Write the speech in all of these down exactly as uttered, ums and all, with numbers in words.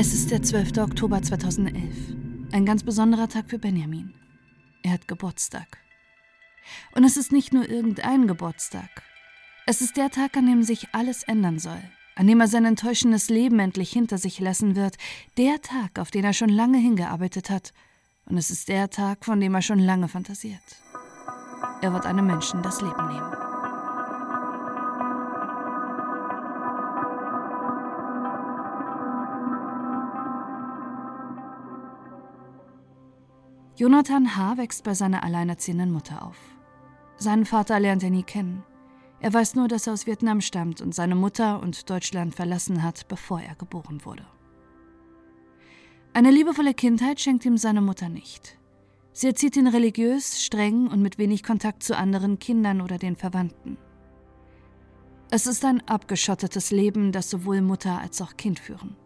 Es ist der zwölfte Oktober zweitausendelf. Ein ganz besonderer Tag für Benjamin. Er hat Geburtstag. Und es ist nicht nur irgendein Geburtstag. Es ist der Tag, an dem sich alles ändern soll, an dem er sein enttäuschendes Leben endlich hinter sich lassen wird, der Tag, auf den er schon lange hingearbeitet hat. Und es ist der Tag, von dem er schon lange fantasiert. Er wird einem Menschen das Leben nehmen. Jonathan H. wächst bei seiner alleinerziehenden Mutter auf. Seinen Vater lernt er nie kennen. Er weiß nur, dass er aus Vietnam stammt und seine Mutter und Deutschland verlassen hat, bevor er geboren wurde. Eine liebevolle Kindheit schenkt ihm seine Mutter nicht. Sie erzieht ihn religiös, streng und mit wenig Kontakt zu anderen Kindern oder den Verwandten. Es ist ein abgeschottetes Leben, das sowohl Mutter als auch Kind führen.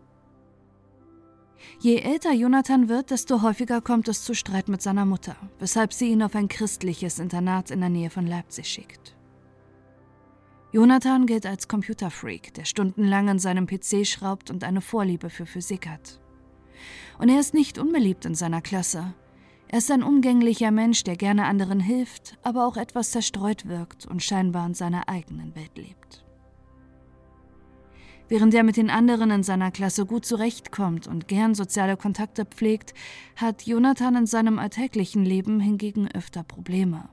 Je älter Jonathan wird, desto häufiger kommt es zu Streit mit seiner Mutter, weshalb sie ihn auf ein christliches Internat in der Nähe von Leipzig schickt. Jonathan gilt als Computerfreak, der stundenlang an seinem P C schraubt und eine Vorliebe für Physik hat. Und er ist nicht unbeliebt in seiner Klasse. Er ist ein umgänglicher Mensch, der gerne anderen hilft, aber auch etwas zerstreut wirkt und scheinbar in seiner eigenen Welt lebt. Während er mit den anderen in seiner Klasse gut zurechtkommt und gern soziale Kontakte pflegt, hat Jonathan in seinem alltäglichen Leben hingegen öfter Probleme.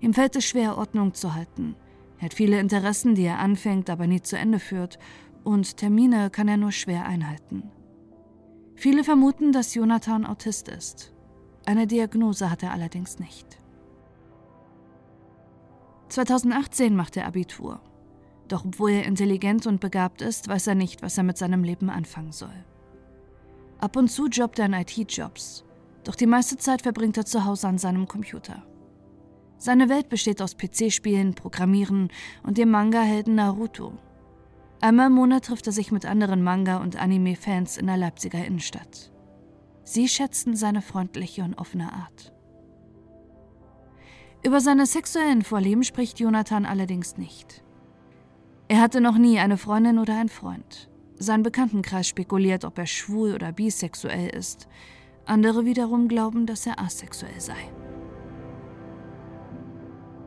Ihm fällt es schwer, Ordnung zu halten. Er hat viele Interessen, die er anfängt, aber nie zu Ende führt, und Termine kann er nur schwer einhalten. Viele vermuten, dass Jonathan Autist ist. Eine Diagnose hat er allerdings nicht. zweitausendachtzehn macht er Abitur. Doch obwohl er intelligent und begabt ist, weiß er nicht, was er mit seinem Leben anfangen soll. Ab und zu jobbt er in I T-Jobs, doch die meiste Zeit verbringt er zu Hause an seinem Computer. Seine Welt besteht aus P C-Spielen, Programmieren und dem Manga-Helden Naruto. Einmal im Monat trifft er sich mit anderen Manga- und Anime-Fans in der Leipziger Innenstadt. Sie schätzen seine freundliche und offene Art. Über seine sexuellen Vorlieben spricht Jonathan allerdings nicht. Er hatte noch nie eine Freundin oder einen Freund. Sein Bekanntenkreis spekuliert, ob er schwul oder bisexuell ist. Andere wiederum glauben, dass er asexuell sei.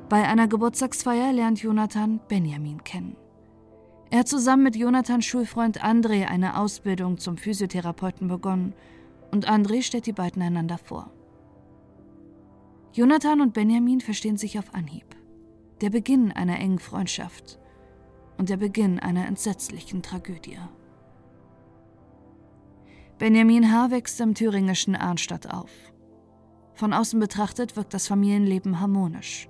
Bei einer Geburtstagsfeier lernt Jonathan Benjamin kennen. Er hat zusammen mit Jonathans Schulfreund André eine Ausbildung zum Physiotherapeuten begonnen und André stellt die beiden einander vor. Jonathan und Benjamin verstehen sich auf Anhieb. Der Beginn einer engen Freundschaft. Und der Beginn einer entsetzlichen Tragödie. Benjamin H. wächst im thüringischen Arnstadt auf. Von außen betrachtet wirkt das Familienleben harmonisch.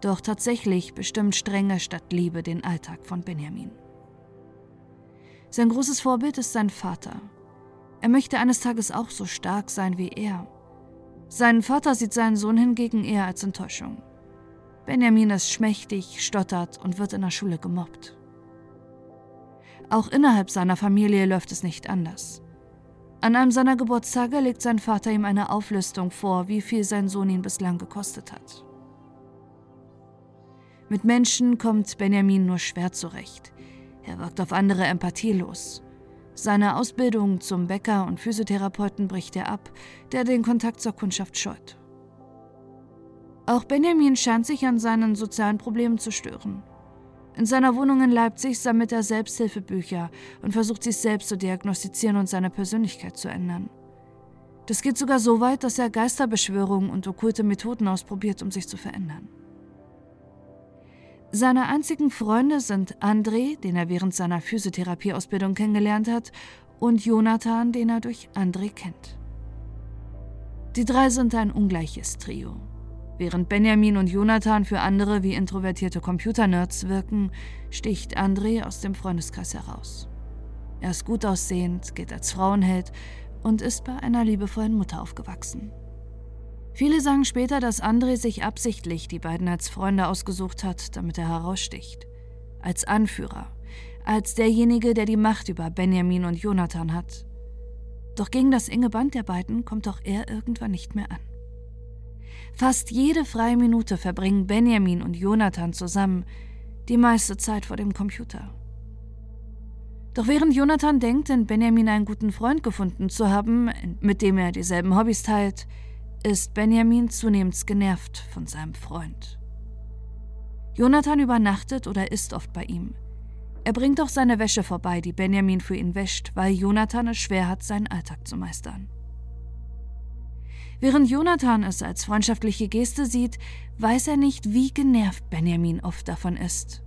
Doch tatsächlich bestimmt Strenge statt Liebe den Alltag von Benjamin. Sein großes Vorbild ist sein Vater. Er möchte eines Tages auch so stark sein wie er. Seinen Vater sieht seinen Sohn hingegen eher als Enttäuschung. Benjamin ist schmächtig, stottert und wird in der Schule gemobbt. Auch innerhalb seiner Familie läuft es nicht anders. An einem seiner Geburtstage legt sein Vater ihm eine Auflistung vor, wie viel sein Sohn ihn bislang gekostet hat. Mit Menschen kommt Benjamin nur schwer zurecht. Er wirkt auf andere empathielos. Seine Ausbildung zum Bäcker und Physiotherapeuten bricht er ab, der den Kontakt zur Kundschaft scheut. Auch Benjamin scheint sich an seinen sozialen Problemen zu stören. In seiner Wohnung in Leipzig sammelt er Selbsthilfebücher und versucht, sich selbst zu diagnostizieren und seine Persönlichkeit zu ändern. Das geht sogar so weit, dass er Geisterbeschwörungen und okkulte Methoden ausprobiert, um sich zu verändern. Seine einzigen Freunde sind André, den er während seiner Physiotherapieausbildung kennengelernt hat, und Jonathan, den er durch André kennt. Die drei sind ein ungleiches Trio. Während Benjamin und Jonathan für andere wie introvertierte Computernerds wirken, sticht André aus dem Freundeskreis heraus. Er ist gut aussehend, gilt als Frauenheld und ist bei einer liebevollen Mutter aufgewachsen. Viele sagen später, dass André sich absichtlich die beiden als Freunde ausgesucht hat, damit er heraussticht. Als Anführer, als derjenige, der die Macht über Benjamin und Jonathan hat. Doch gegen das enge Band der beiden kommt auch er irgendwann nicht mehr an. Fast jede freie Minute verbringen Benjamin und Jonathan zusammen, die meiste Zeit vor dem Computer. Doch während Jonathan denkt, in Benjamin einen guten Freund gefunden zu haben, mit dem er dieselben Hobbys teilt, ist Benjamin zunehmend genervt von seinem Freund. Jonathan übernachtet oder isst oft bei ihm. Er bringt auch seine Wäsche vorbei, die Benjamin für ihn wäscht, weil Jonathan es schwer hat, seinen Alltag zu meistern. Während Jonathan es als freundschaftliche Geste sieht, weiß er nicht, wie genervt Benjamin oft davon ist.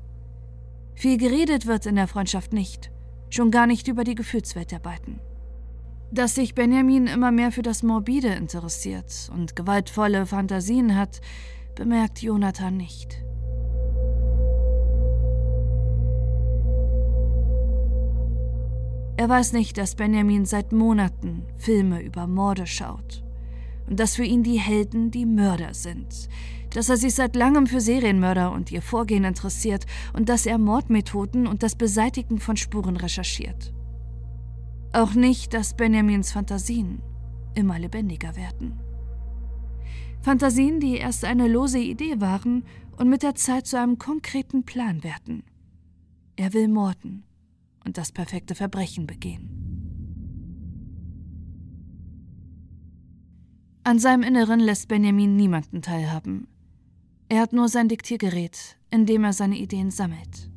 Viel geredet wird in der Freundschaft nicht, schon gar nicht über die Gefühlswelt der beiden. Dass sich Benjamin immer mehr für das Morbide interessiert und gewaltvolle Fantasien hat, bemerkt Jonathan nicht. Er weiß nicht, dass Benjamin seit Monaten Filme über Morde schaut und dass für ihn die Helden die Mörder sind, dass er sich seit langem für Serienmörder und ihr Vorgehen interessiert und dass er Mordmethoden und das Beseitigen von Spuren recherchiert. Auch nicht, dass Benjamins Fantasien immer lebendiger werden. Fantasien, die erst eine lose Idee waren und mit der Zeit zu einem konkreten Plan werden. Er will morden und das perfekte Verbrechen begehen. An seinem Inneren lässt Benjamin niemanden teilhaben. Er hat nur sein Diktiergerät, in dem er seine Ideen sammelt.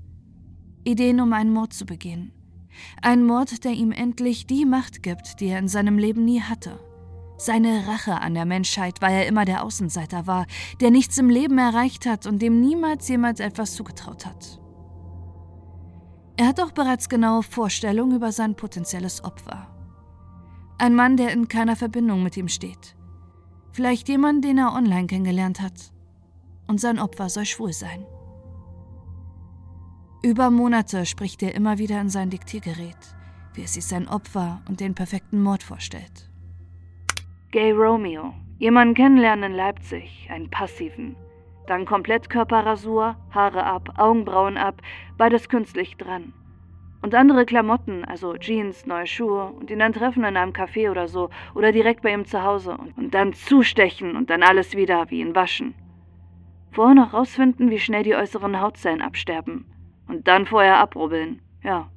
Ideen, um einen Mord zu begehen. Ein Mord, der ihm endlich die Macht gibt, die er in seinem Leben nie hatte. Seine Rache an der Menschheit, weil er immer der Außenseiter war, der nichts im Leben erreicht hat und dem niemals jemand etwas zugetraut hat. Er hat auch bereits genaue Vorstellungen über sein potenzielles Opfer. Ein Mann, der in keiner Verbindung mit ihm steht. Vielleicht jemand, den er online kennengelernt hat. Und sein Opfer soll schwul sein. Über Monate spricht er immer wieder in sein Diktiergerät, wie er sich sein Opfer und den perfekten Mord vorstellt. Gay Romeo. Jemanden kennenlernen in Leipzig, einen passiven. Dann Komplettkörperrasur, Haare ab, Augenbrauen ab, beides künstlich dran. Und andere Klamotten, also Jeans, neue Schuhe und ihn dann treffen in einem Café oder so oder direkt bei ihm zu Hause und dann zustechen und dann alles wieder wie ihn waschen. Vorher noch rausfinden, wie schnell die äußeren Hautzellen absterben und dann vorher abrubbeln, ja.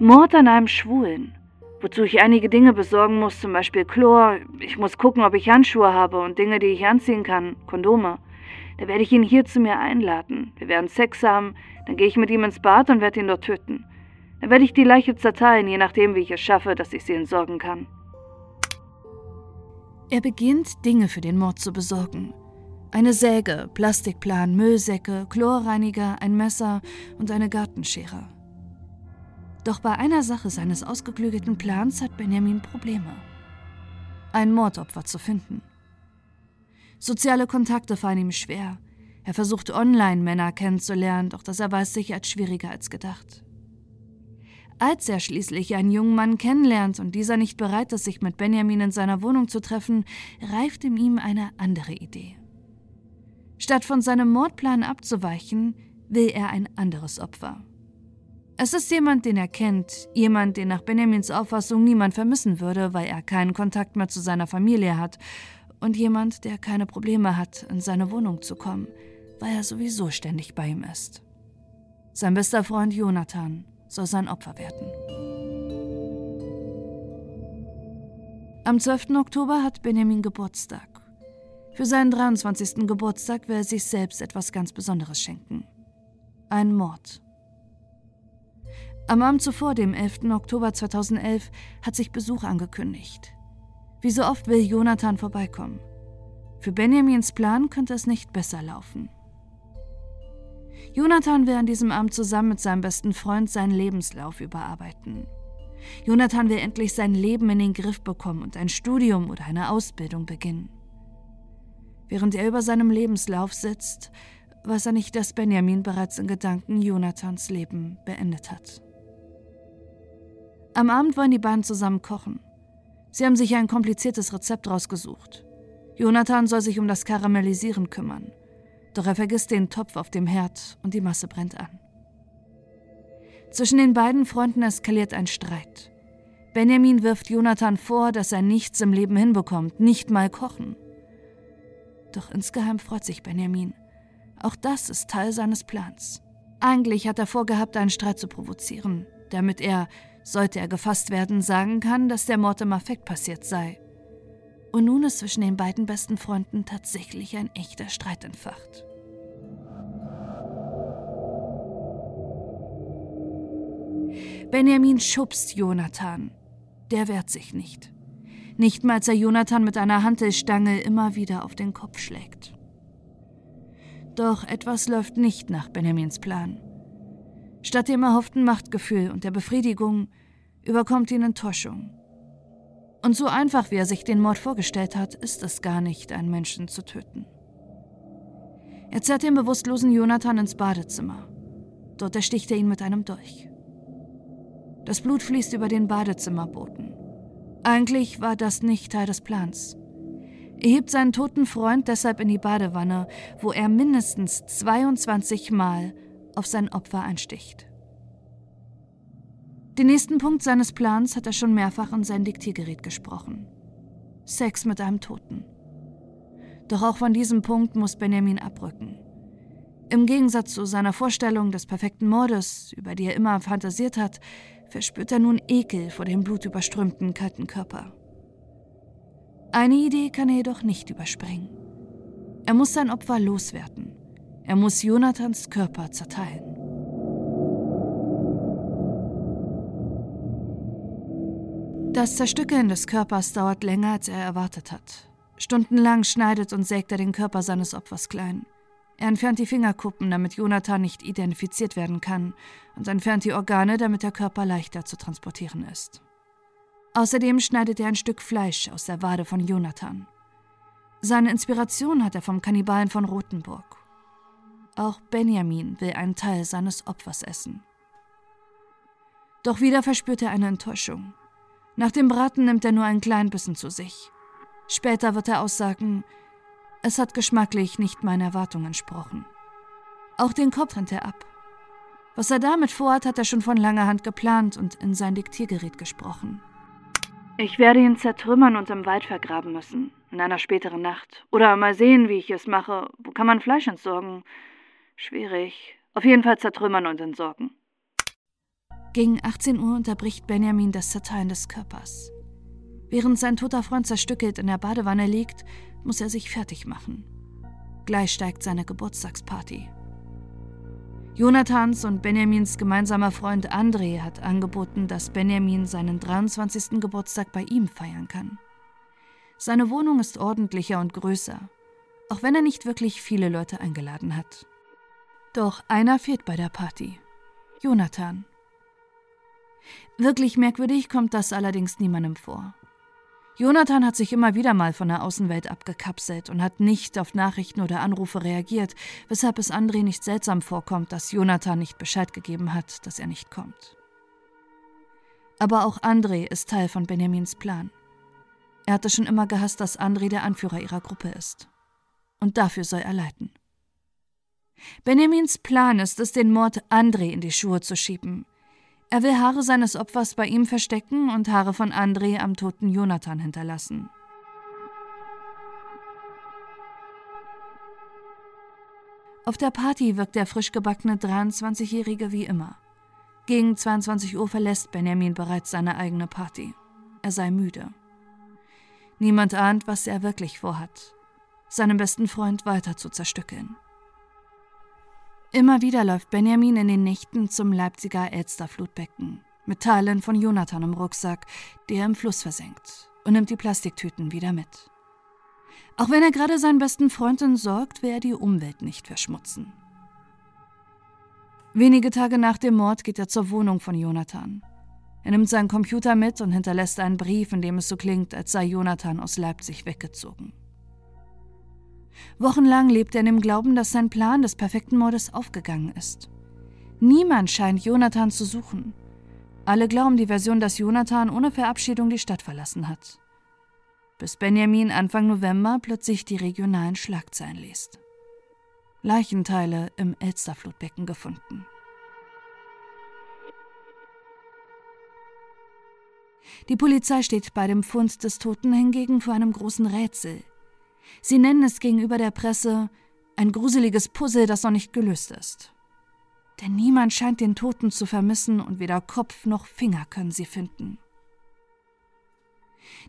Mord an einem Schwulen. Wozu ich einige Dinge besorgen muss, zum Beispiel Chlor, ich muss gucken, ob ich Handschuhe habe und Dinge, die ich anziehen kann, Kondome. Da werde ich ihn hier zu mir einladen, wir werden Sex haben, dann gehe ich mit ihm ins Bad und werde ihn dort töten. Dann werde ich die Leiche zerteilen, je nachdem, wie ich es schaffe, dass ich sie entsorgen kann. Er beginnt, Dinge für den Mord zu besorgen. Eine Säge, Plastikplan, Müllsäcke, Chlorreiniger, ein Messer und eine Gartenschere. Doch bei einer Sache seines ausgeklügelten Plans hat Benjamin Probleme. Ein Mordopfer zu finden. Soziale Kontakte fallen ihm schwer. Er versucht, Online-Männer kennenzulernen, doch das erweist sich als schwieriger als gedacht. Als er schließlich einen jungen Mann kennenlernt und dieser nicht bereit ist, sich mit Benjamin in seiner Wohnung zu treffen, reift in ihm eine andere Idee. Statt von seinem Mordplan abzuweichen, will er ein anderes Opfer. Es ist jemand, den er kennt, jemand, den nach Benjamins Auffassung niemand vermissen würde, weil er keinen Kontakt mehr zu seiner Familie hat und jemand, der keine Probleme hat, in seine Wohnung zu kommen, weil er sowieso ständig bei ihm ist. Sein bester Freund Jonathan soll sein Opfer werden. Am zwölften Oktober hat Benjamin Geburtstag. Für seinen dreiundzwanzigsten Geburtstag will er sich selbst etwas ganz Besonderes schenken. Einen Mord. Am Abend zuvor, dem elften Oktober zweitausendelf, hat sich Besuch angekündigt. Wie so oft will Jonathan vorbeikommen. Für Benjamins Plan könnte es nicht besser laufen. Jonathan will an diesem Abend zusammen mit seinem besten Freund seinen Lebenslauf überarbeiten. Jonathan will endlich sein Leben in den Griff bekommen und ein Studium oder eine Ausbildung beginnen. Während er über seinem Lebenslauf sitzt, weiß er nicht, dass Benjamin bereits in Gedanken Jonathans Leben beendet hat. Am Abend wollen die beiden zusammen kochen. Sie haben sich ein kompliziertes Rezept rausgesucht. Jonathan soll sich um das Karamellisieren kümmern. Doch er vergisst den Topf auf dem Herd und die Masse brennt an. Zwischen den beiden Freunden eskaliert ein Streit. Benjamin wirft Jonathan vor, dass er nichts im Leben hinbekommt, nicht mal kochen. Doch insgeheim freut sich Benjamin. Auch das ist Teil seines Plans. Eigentlich hat er vorgehabt, einen Streit zu provozieren, damit er, sollte er gefasst werden, sagen kann, dass der Mord im Affekt passiert sei. Und nun ist zwischen den beiden besten Freunden tatsächlich ein echter Streit entfacht. Benjamin schubst Jonathan. Der wehrt sich nicht. Nicht mal, als er Jonathan mit einer Hantelstange immer wieder auf den Kopf schlägt. Doch etwas läuft nicht nach Benjamins Plan. Statt dem erhofften Machtgefühl und der Befriedigung überkommt ihn Enttäuschung. Und so einfach, wie er sich den Mord vorgestellt hat, ist es gar nicht, einen Menschen zu töten. Er zerrt den bewusstlosen Jonathan ins Badezimmer. Dort ersticht er ihn mit einem Dolch. Das Blut fließt über den Badezimmerboden. Eigentlich war das nicht Teil des Plans. Er hebt seinen toten Freund deshalb in die Badewanne, wo er mindestens zweiundzwanzig Mal auf sein Opfer einsticht. Den nächsten Punkt seines Plans hat er schon mehrfach in sein Diktiergerät gesprochen. Sex mit einem Toten. Doch auch von diesem Punkt muss Benjamin abrücken. Im Gegensatz zu seiner Vorstellung des perfekten Mordes, über die er immer fantasiert hat, verspürt er nun Ekel vor dem blutüberströmten, kalten Körper. Eine Idee kann er jedoch nicht überspringen. Er muss sein Opfer loswerden. Er muss Jonathans Körper zerteilen. Das Zerstückeln des Körpers dauert länger, als er erwartet hat. Stundenlang schneidet und sägt er den Körper seines Opfers klein. Er entfernt die Fingerkuppen, damit Jonathan nicht identifiziert werden kann, und entfernt die Organe, damit der Körper leichter zu transportieren ist. Außerdem schneidet er ein Stück Fleisch aus der Wade von Jonathan. Seine Inspiration hat er vom Kannibalen von Rothenburg. Auch Benjamin will einen Teil seines Opfers essen. Doch wieder verspürt er eine Enttäuschung. Nach dem Braten nimmt er nur einen kleinen Bissen zu sich. Später wird er aussagen: Es hat geschmacklich nicht meinen Erwartungen entsprochen. Auch den Kopf trennt er ab. Was er damit vorhat, hat er schon von langer Hand geplant und in sein Diktiergerät gesprochen. Ich werde ihn zertrümmern und im Wald vergraben müssen, in einer späteren Nacht. Oder mal sehen, wie ich es mache. Wo kann man Fleisch entsorgen? Schwierig. Auf jeden Fall zertrümmern und entsorgen. Gegen achtzehn Uhr unterbricht Benjamin das Zerteilen des Körpers. Während sein toter Freund zerstückelt in der Badewanne liegt, muss er sich fertig machen. Gleich steigt seine Geburtstagsparty. Jonathans und Benjamins gemeinsamer Freund André hat angeboten, dass Benjamin seinen dreiundzwanzigsten Geburtstag bei ihm feiern kann. Seine Wohnung ist ordentlicher und größer, auch wenn er nicht wirklich viele Leute eingeladen hat. Doch einer fehlt bei der Party: Jonathan. Wirklich merkwürdig kommt das allerdings niemandem vor. Jonathan hat sich immer wieder mal von der Außenwelt abgekapselt und hat nicht auf Nachrichten oder Anrufe reagiert, weshalb es André nicht seltsam vorkommt, dass Jonathan nicht Bescheid gegeben hat, dass er nicht kommt. Aber auch André ist Teil von Benjamins Plan. Er hatte schon immer gehasst, dass André der Anführer ihrer Gruppe ist. Und dafür soll er leiden. Benjamins Plan ist es, den Mord André in die Schuhe zu schieben. Er will Haare seines Opfers bei ihm verstecken und Haare von André am toten Jonathan hinterlassen. Auf der Party wirkt der frischgebackene dreiundzwanzigjährige wie immer. Gegen zweiundzwanzig Uhr verlässt Benjamin bereits seine eigene Party. Er sei müde. Niemand ahnt, was er wirklich vorhat: seinen besten Freund weiter zu zerstückeln. Immer wieder läuft Benjamin in den Nächten zum Leipziger Elsterflutbecken mit Teilen von Jonathan im Rucksack, der er im Fluss versenkt, und nimmt die Plastiktüten wieder mit. Auch wenn er gerade seinen besten Freund entsorgt, will er die Umwelt nicht verschmutzen. Wenige Tage nach dem Mord geht er zur Wohnung von Jonathan. Er nimmt seinen Computer mit und hinterlässt einen Brief, in dem es so klingt, als sei Jonathan aus Leipzig weggezogen. Wochenlang lebt er in dem Glauben, dass sein Plan des perfekten Mordes aufgegangen ist. Niemand scheint Jonathan zu suchen. Alle glauben die Version, dass Jonathan ohne Verabschiedung die Stadt verlassen hat. Bis Benjamin Anfang November plötzlich die regionalen Schlagzeilen liest. Leichenteile im Elsterflutbecken gefunden. Die Polizei steht bei dem Fund des Toten hingegen vor einem großen Rätsel. Sie nennen es gegenüber der Presse ein gruseliges Puzzle, das noch nicht gelöst ist. denn niemand scheint den Toten zu vermissen und weder Kopf noch Finger können sie finden.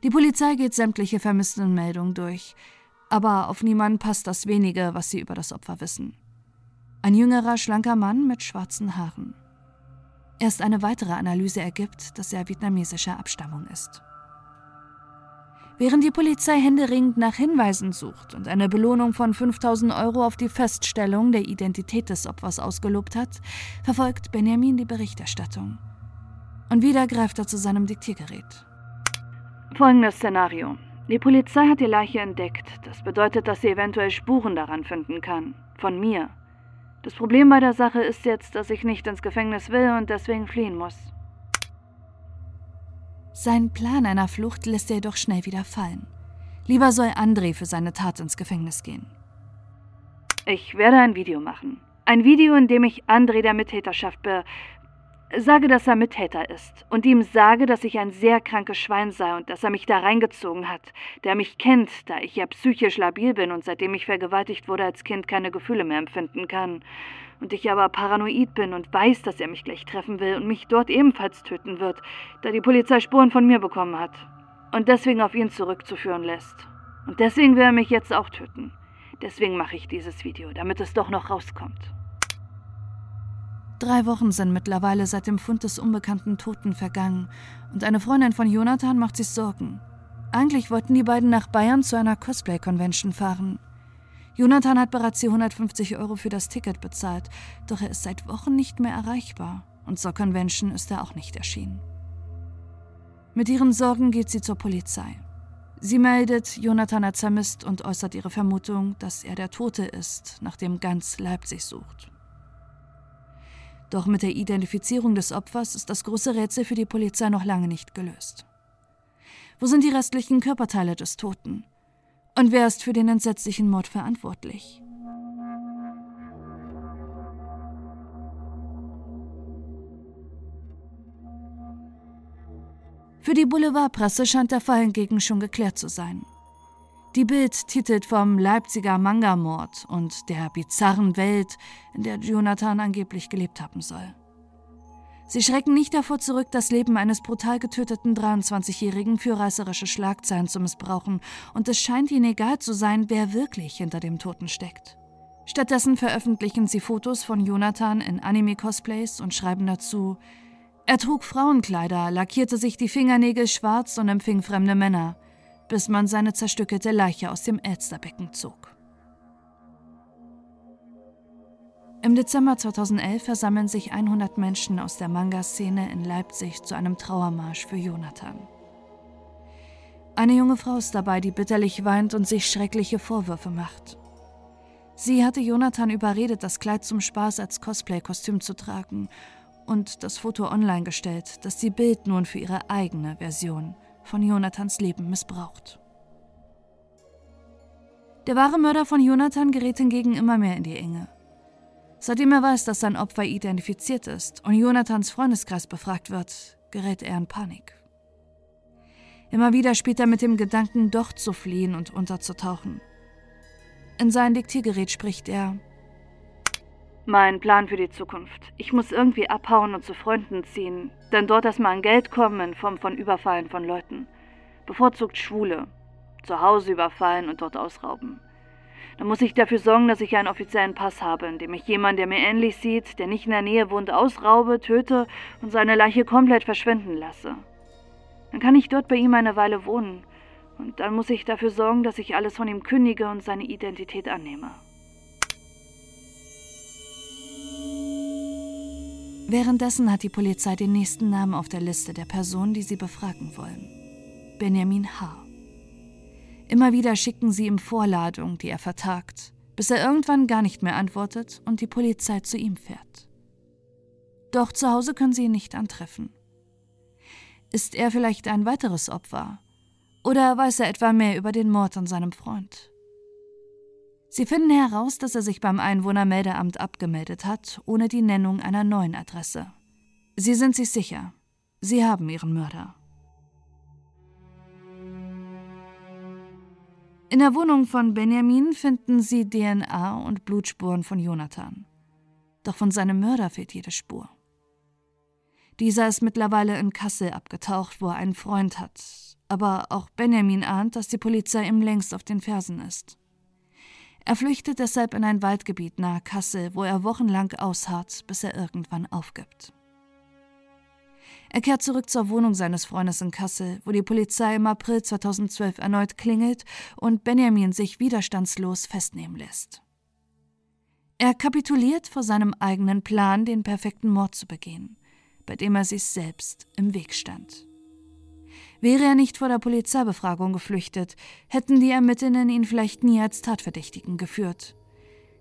Die Polizei geht sämtliche vermissten Meldungen durch, aber auf niemanden passt das Wenige, was sie über das Opfer wissen. Ein jüngerer, schlanker Mann mit schwarzen Haaren. Erst eine weitere Analyse ergibt, dass er vietnamesischer Abstammung ist. Während die Polizei händeringend nach Hinweisen sucht und eine Belohnung von fünftausend Euro auf die Feststellung der Identität des Opfers ausgelobt hat, verfolgt Benjamin die Berichterstattung. Und wieder greift er zu seinem Diktiergerät. Folgendes Szenario. Die Polizei hat die Leiche entdeckt. Das bedeutet, dass sie eventuell Spuren daran finden kann. Von mir. Das Problem bei der Sache ist jetzt, dass ich nicht ins Gefängnis will und deswegen fliehen muss. Seinen Plan einer Flucht lässt er jedoch schnell wieder fallen. Lieber soll André für seine Tat ins Gefängnis gehen. Ich werde ein Video machen. Ein Video, in dem ich André der Mittäterschaft be... sage, dass er Mittäter ist und ihm sage, dass ich ein sehr krankes Schwein sei und dass er mich da reingezogen hat, der mich kennt, da ich ja psychisch labil bin und seitdem ich vergewaltigt wurde als Kind keine Gefühle mehr empfinden kann. Und ich aber paranoid bin und weiß, dass er mich gleich treffen will und mich dort ebenfalls töten wird, da die Polizei Spuren von mir bekommen hat und deswegen auf ihn zurückzuführen lässt. Und deswegen will er mich jetzt auch töten. Deswegen mache ich dieses Video, damit es doch noch rauskommt. Drei Wochen sind mittlerweile seit dem Fund des unbekannten Toten vergangen und eine Freundin von Jonathan macht sich Sorgen. Eigentlich wollten die beiden nach Bayern zu einer Cosplay-Convention fahren. Jonathan hat bereits die hundertfünfzig Euro für das Ticket bezahlt, doch er ist seit Wochen nicht mehr erreichbar und zur Convention ist er auch nicht erschienen. Mit ihren Sorgen geht sie zur Polizei. Sie meldet Jonathan als vermisst und äußert ihre Vermutung, dass er der Tote ist, nach dem ganz Leipzig sucht. Doch mit der Identifizierung des Opfers ist das große Rätsel für die Polizei noch lange nicht gelöst. Wo sind die restlichen Körperteile des Toten? Und wer ist für den entsetzlichen Mord verantwortlich? Für die Boulevardpresse scheint der Fall hingegen schon geklärt zu sein. Die Bild titelt vom Leipziger Manga-Mord und der bizarren Welt, in der Jonathan angeblich gelebt haben soll. Sie schrecken nicht davor zurück, das Leben eines brutal getöteten dreiundzwanzigjährigen für reißerische Schlagzeilen zu missbrauchen und es scheint ihnen egal zu sein, wer wirklich hinter dem Toten steckt. Stattdessen veröffentlichen sie Fotos von Jonathan in Anime-Cosplays und schreiben dazu: Er trug Frauenkleider, lackierte sich die Fingernägel schwarz und empfing fremde Männer, bis man seine zerstückelte Leiche aus dem Elsterbecken zog. Im Dezember zweitausendelf versammeln sich hundert Menschen aus der Manga-Szene in Leipzig zu einem Trauermarsch für Jonathan. Eine junge Frau ist dabei, die bitterlich weint und sich schreckliche Vorwürfe macht. Sie hatte Jonathan überredet, das Kleid zum Spaß als Cosplay-Kostüm zu tragen und das Foto online gestellt, das die Bild nun für ihre eigene Version von Jonathans Leben missbraucht. Der wahre Mörder von Jonathan gerät hingegen immer mehr in die Enge. Seitdem er weiß, dass sein Opfer identifiziert ist und Jonathans Freundeskreis befragt wird, gerät er in Panik. Immer wieder spielt er mit dem Gedanken, doch zu fliehen und unterzutauchen. In sein Diktiergerät spricht er: Mein Plan für die Zukunft. Ich muss irgendwie abhauen und zu Freunden ziehen, denn dort erstmal an Geld kommen in Form von Überfallen von Leuten. Bevorzugt Schwule. Zu Hause überfallen und dort ausrauben. Dann muss ich dafür sorgen, dass ich einen offiziellen Pass habe, indem ich jemanden, der mir ähnlich sieht, der nicht in der Nähe wohnt, ausraube, töte und seine Leiche komplett verschwinden lasse. Dann kann ich dort bei ihm eine Weile wohnen. Und dann muss ich dafür sorgen, dass ich alles von ihm kündige und seine Identität annehme. Währenddessen hat die Polizei den nächsten Namen auf der Liste der Personen, die sie befragen wollen: Benjamin H. Immer wieder schicken sie ihm Vorladungen, die er vertagt, bis er irgendwann gar nicht mehr antwortet und die Polizei zu ihm fährt. Doch zu Hause können sie ihn nicht antreffen. Ist er vielleicht ein weiteres Opfer? Oder weiß er etwa mehr über den Mord an seinem Freund? Sie finden heraus, dass er sich beim Einwohnermeldeamt abgemeldet hat, ohne die Nennung einer neuen Adresse. Sie sind sich sicher, sie haben ihren Mörder. In der Wohnung von Benjamin finden sie D N A und Blutspuren von Jonathan. Doch von seinem Mörder fehlt jede Spur. Dieser ist mittlerweile in Kassel abgetaucht, wo er einen Freund hat. Aber auch Benjamin ahnt, dass die Polizei ihm längst auf den Fersen ist. Er flüchtet deshalb in ein Waldgebiet nahe Kassel, wo er wochenlang ausharrt, bis er irgendwann aufgibt. Er kehrt zurück zur Wohnung seines Freundes in Kassel, wo die Polizei im April zweitausendzwölf erneut klingelt und Benjamin sich widerstandslos festnehmen lässt. Er kapituliert vor seinem eigenen Plan, den perfekten Mord zu begehen, bei dem er sich selbst im Weg stand. Wäre er nicht vor der Polizeibefragung geflüchtet, hätten die Ermittlerinnen ihn vielleicht nie als Tatverdächtigen geführt.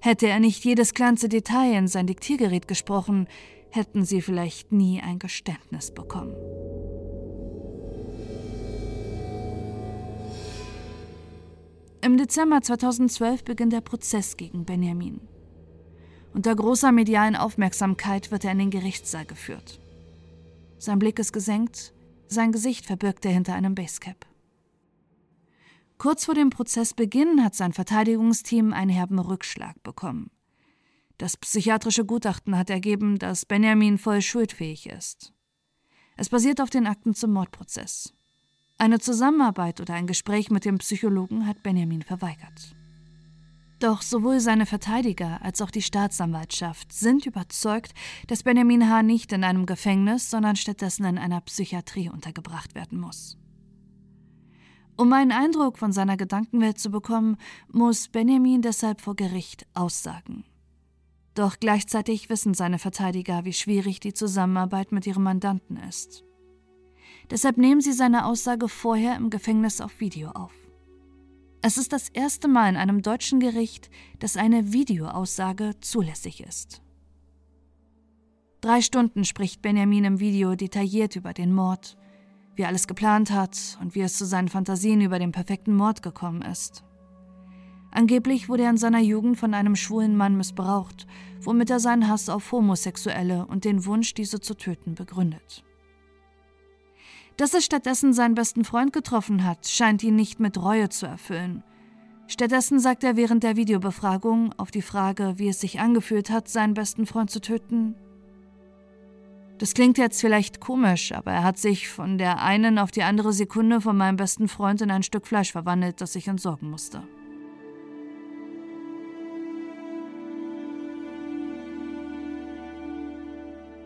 Hätte er nicht jedes kleinste Detail in sein Diktiergerät gesprochen, hätten sie vielleicht nie ein Geständnis bekommen. Im Dezember zweitausendzwölf beginnt der Prozess gegen Benjamin. Unter großer medialen Aufmerksamkeit wird er in den Gerichtssaal geführt. Sein Blick ist gesenkt, sein Gesicht verbirgt er hinter einem Basecap. Kurz vor dem Prozessbeginn hat sein Verteidigungsteam einen herben Rückschlag bekommen. Das psychiatrische Gutachten hat ergeben, dass Benjamin voll schuldfähig ist. Es basiert auf den Akten zum Mordprozess. Eine Zusammenarbeit oder ein Gespräch mit dem Psychologen hat Benjamin verweigert. Doch sowohl seine Verteidiger als auch die Staatsanwaltschaft sind überzeugt, dass Benjamin H. nicht in einem Gefängnis, sondern stattdessen in einer Psychiatrie untergebracht werden muss. Um einen Eindruck von seiner Gedankenwelt zu bekommen, muss Benjamin deshalb vor Gericht aussagen. Doch gleichzeitig wissen seine Verteidiger, wie schwierig die Zusammenarbeit mit ihrem Mandanten ist. Deshalb nehmen sie seine Aussage vorher im Gefängnis auf Video auf. Es ist das erste Mal in einem deutschen Gericht, dass eine Videoaussage zulässig ist. Drei Stunden spricht Benjamin im Video detailliert über den Mord, wie er alles geplant hat und wie es zu seinen Fantasien über den perfekten Mord gekommen ist. Angeblich wurde er in seiner Jugend von einem schwulen Mann missbraucht, womit er seinen Hass auf Homosexuelle und den Wunsch, diese zu töten, begründet. Dass er stattdessen seinen besten Freund getroffen hat, scheint ihn nicht mit Reue zu erfüllen. Stattdessen sagt er während der Videobefragung auf die Frage, wie es sich angefühlt hat, seinen besten Freund zu töten: Das klingt jetzt vielleicht komisch, aber er hat sich von der einen auf die andere Sekunde von meinem besten Freund in ein Stück Fleisch verwandelt, das ich entsorgen musste.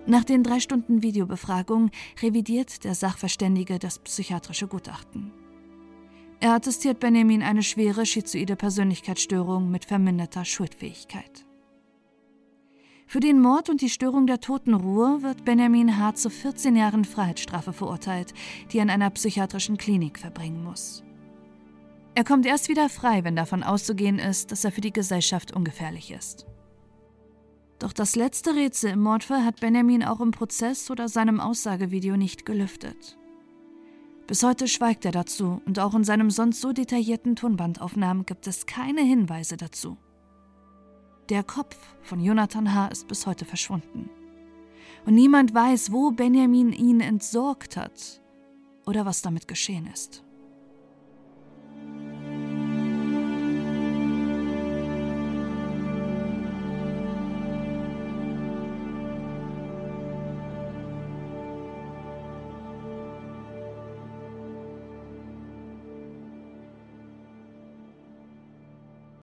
Nach den drei Stunden Videobefragung revidiert der Sachverständige das psychiatrische Gutachten. Er attestiert Benjamin eine schwere schizoide Persönlichkeitsstörung mit verminderter Schuldfähigkeit. Für den Mord und die Störung der Totenruhe wird Benjamin H. zu vierzehn Jahren Freiheitsstrafe verurteilt, die er in einer psychiatrischen Klinik verbringen muss. Er kommt erst wieder frei, wenn davon auszugehen ist, dass er für die Gesellschaft ungefährlich ist. Doch das letzte Rätsel im Mordfall hat Benjamin auch im Prozess oder seinem Aussagevideo nicht gelüftet. Bis heute schweigt er dazu und auch in seinen sonst so detaillierten Tonbandaufnahmen gibt es keine Hinweise dazu. Der Kopf von Jonathan H. ist bis heute verschwunden. Und niemand weiß, wo Benjamin ihn entsorgt hat oder was damit geschehen ist.